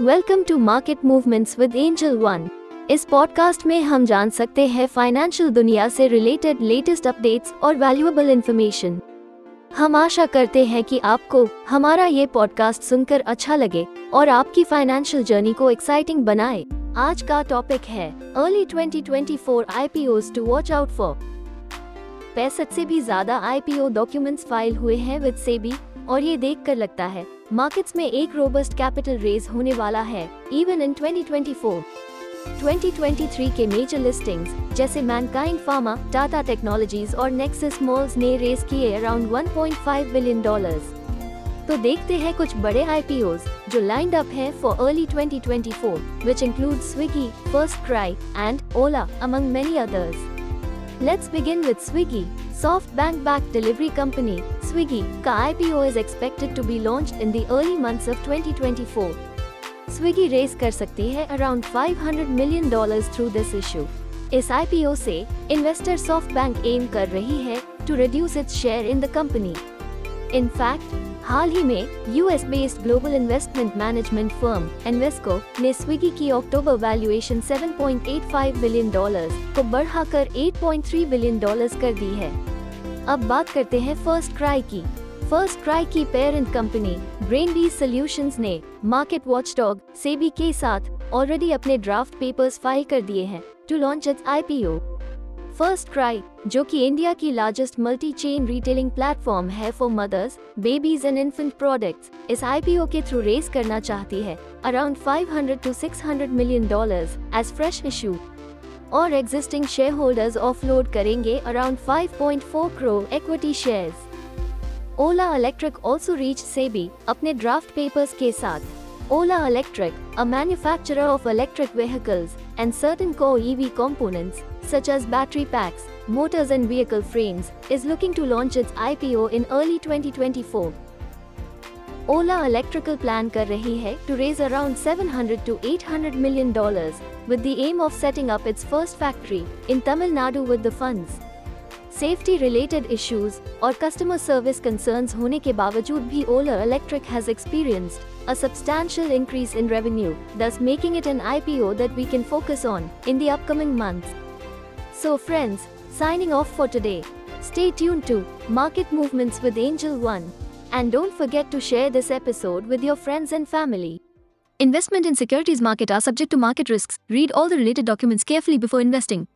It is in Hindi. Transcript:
Welcome to market movements with angel one. इस पॉडकास्ट में हम जान सकते हैं फाइनेंशियल दुनिया से रिलेटेड लेटेस्ट अपडेट्स और वैल्यूएबल इन्फॉर्मेशन। हम आशा करते हैं कि आपको हमारा ये पॉडकास्ट सुनकर अच्छा लगे और आपकी फाइनेंशियल जर्नी को एक्साइटिंग बनाए। आज का टॉपिक है early 2024 IPOs to watch out for. 65 से भी ज्यादा IPO डॉक्यूमेंट्स फाइल हुए हैं विद सेबी और ये देखकर लगता है मार्केट्स में एक रोबस्ट कैपिटल रेज होने वाला है इवन इन 2024। 2023 के मेजर लिस्टिंग्स जैसे मैनकाइंड फार्मा, टाटा टेक्नोलॉजीज और नेक्सस मॉल्स ने रेस किए अराउंड $1.5 बिलियन। तो देखते हैं कुछ बड़े IPOs जो लाइंड अप हैं for early 2024, which include Swiggy, first cry and Ola among many others. Let's begin with Swiggy, SoftBank-backed delivery company. Swiggy का IPO is expected to be launched in the early months of 2024. Swiggy raise कर सकती है around $500 million through this issue. इस IPO से इन्वेस्टर SoftBank aim कर रही है to reduce its share in the company. In fact, हाल ही में US-based global investment management firm Invesco ने स्विगी की अक्टूबर वैल्यूएशन $7.85 बिलियन को बढ़ाकर $8.3 बिलियन कर दी है। अब बात करते हैं फर्स्ट क्राई की। फर्स्ट क्राई की पेरेंट कंपनी ब्रेन सॉल्यूशंस ने मार्केट वॉचडॉग सेबी के साथ ऑलरेडी अपने ड्राफ्ट पेपर्स फाइल कर दिए हैं to launch its IPO। First cry, जो कि इंडिया की largest multi chain retailing platform है for mothers, babies and infant products, इस IPO के थ्रू रेस करना चाहती है around $500 to $600 million as fresh issue और एग्जिस्टिंग शेयर होल्डर्स ऑफलोड करेंगे around 5.4 crore equity shares. Ola electric also reach SEBI अपने ड्राफ्ट पेपर्स के साथ। Ola Electric, a manufacturer of electric vehicles and certain core EV components such as battery packs, motors and vehicle frames, is looking to launch its IPO in early 2024. Ola Electrical plan कर रही है to raise around $700 to $800 million with the aim of setting up its first factory in Tamil Nadu with the funds. Safety related issues और कस्टमर सर्विस कंसर्न्स होने के बावजूद भी Ola electric has experienced a substantial increase in revenue, thus making it an IPO that we can focus on in the upcoming months. So friends, signing off for today. Stay tuned to Market Movements with Angel One. And don't forget to share this episode with your friends and family. Investment in securities market are subject to market risks. Read all the related documents carefully before investing.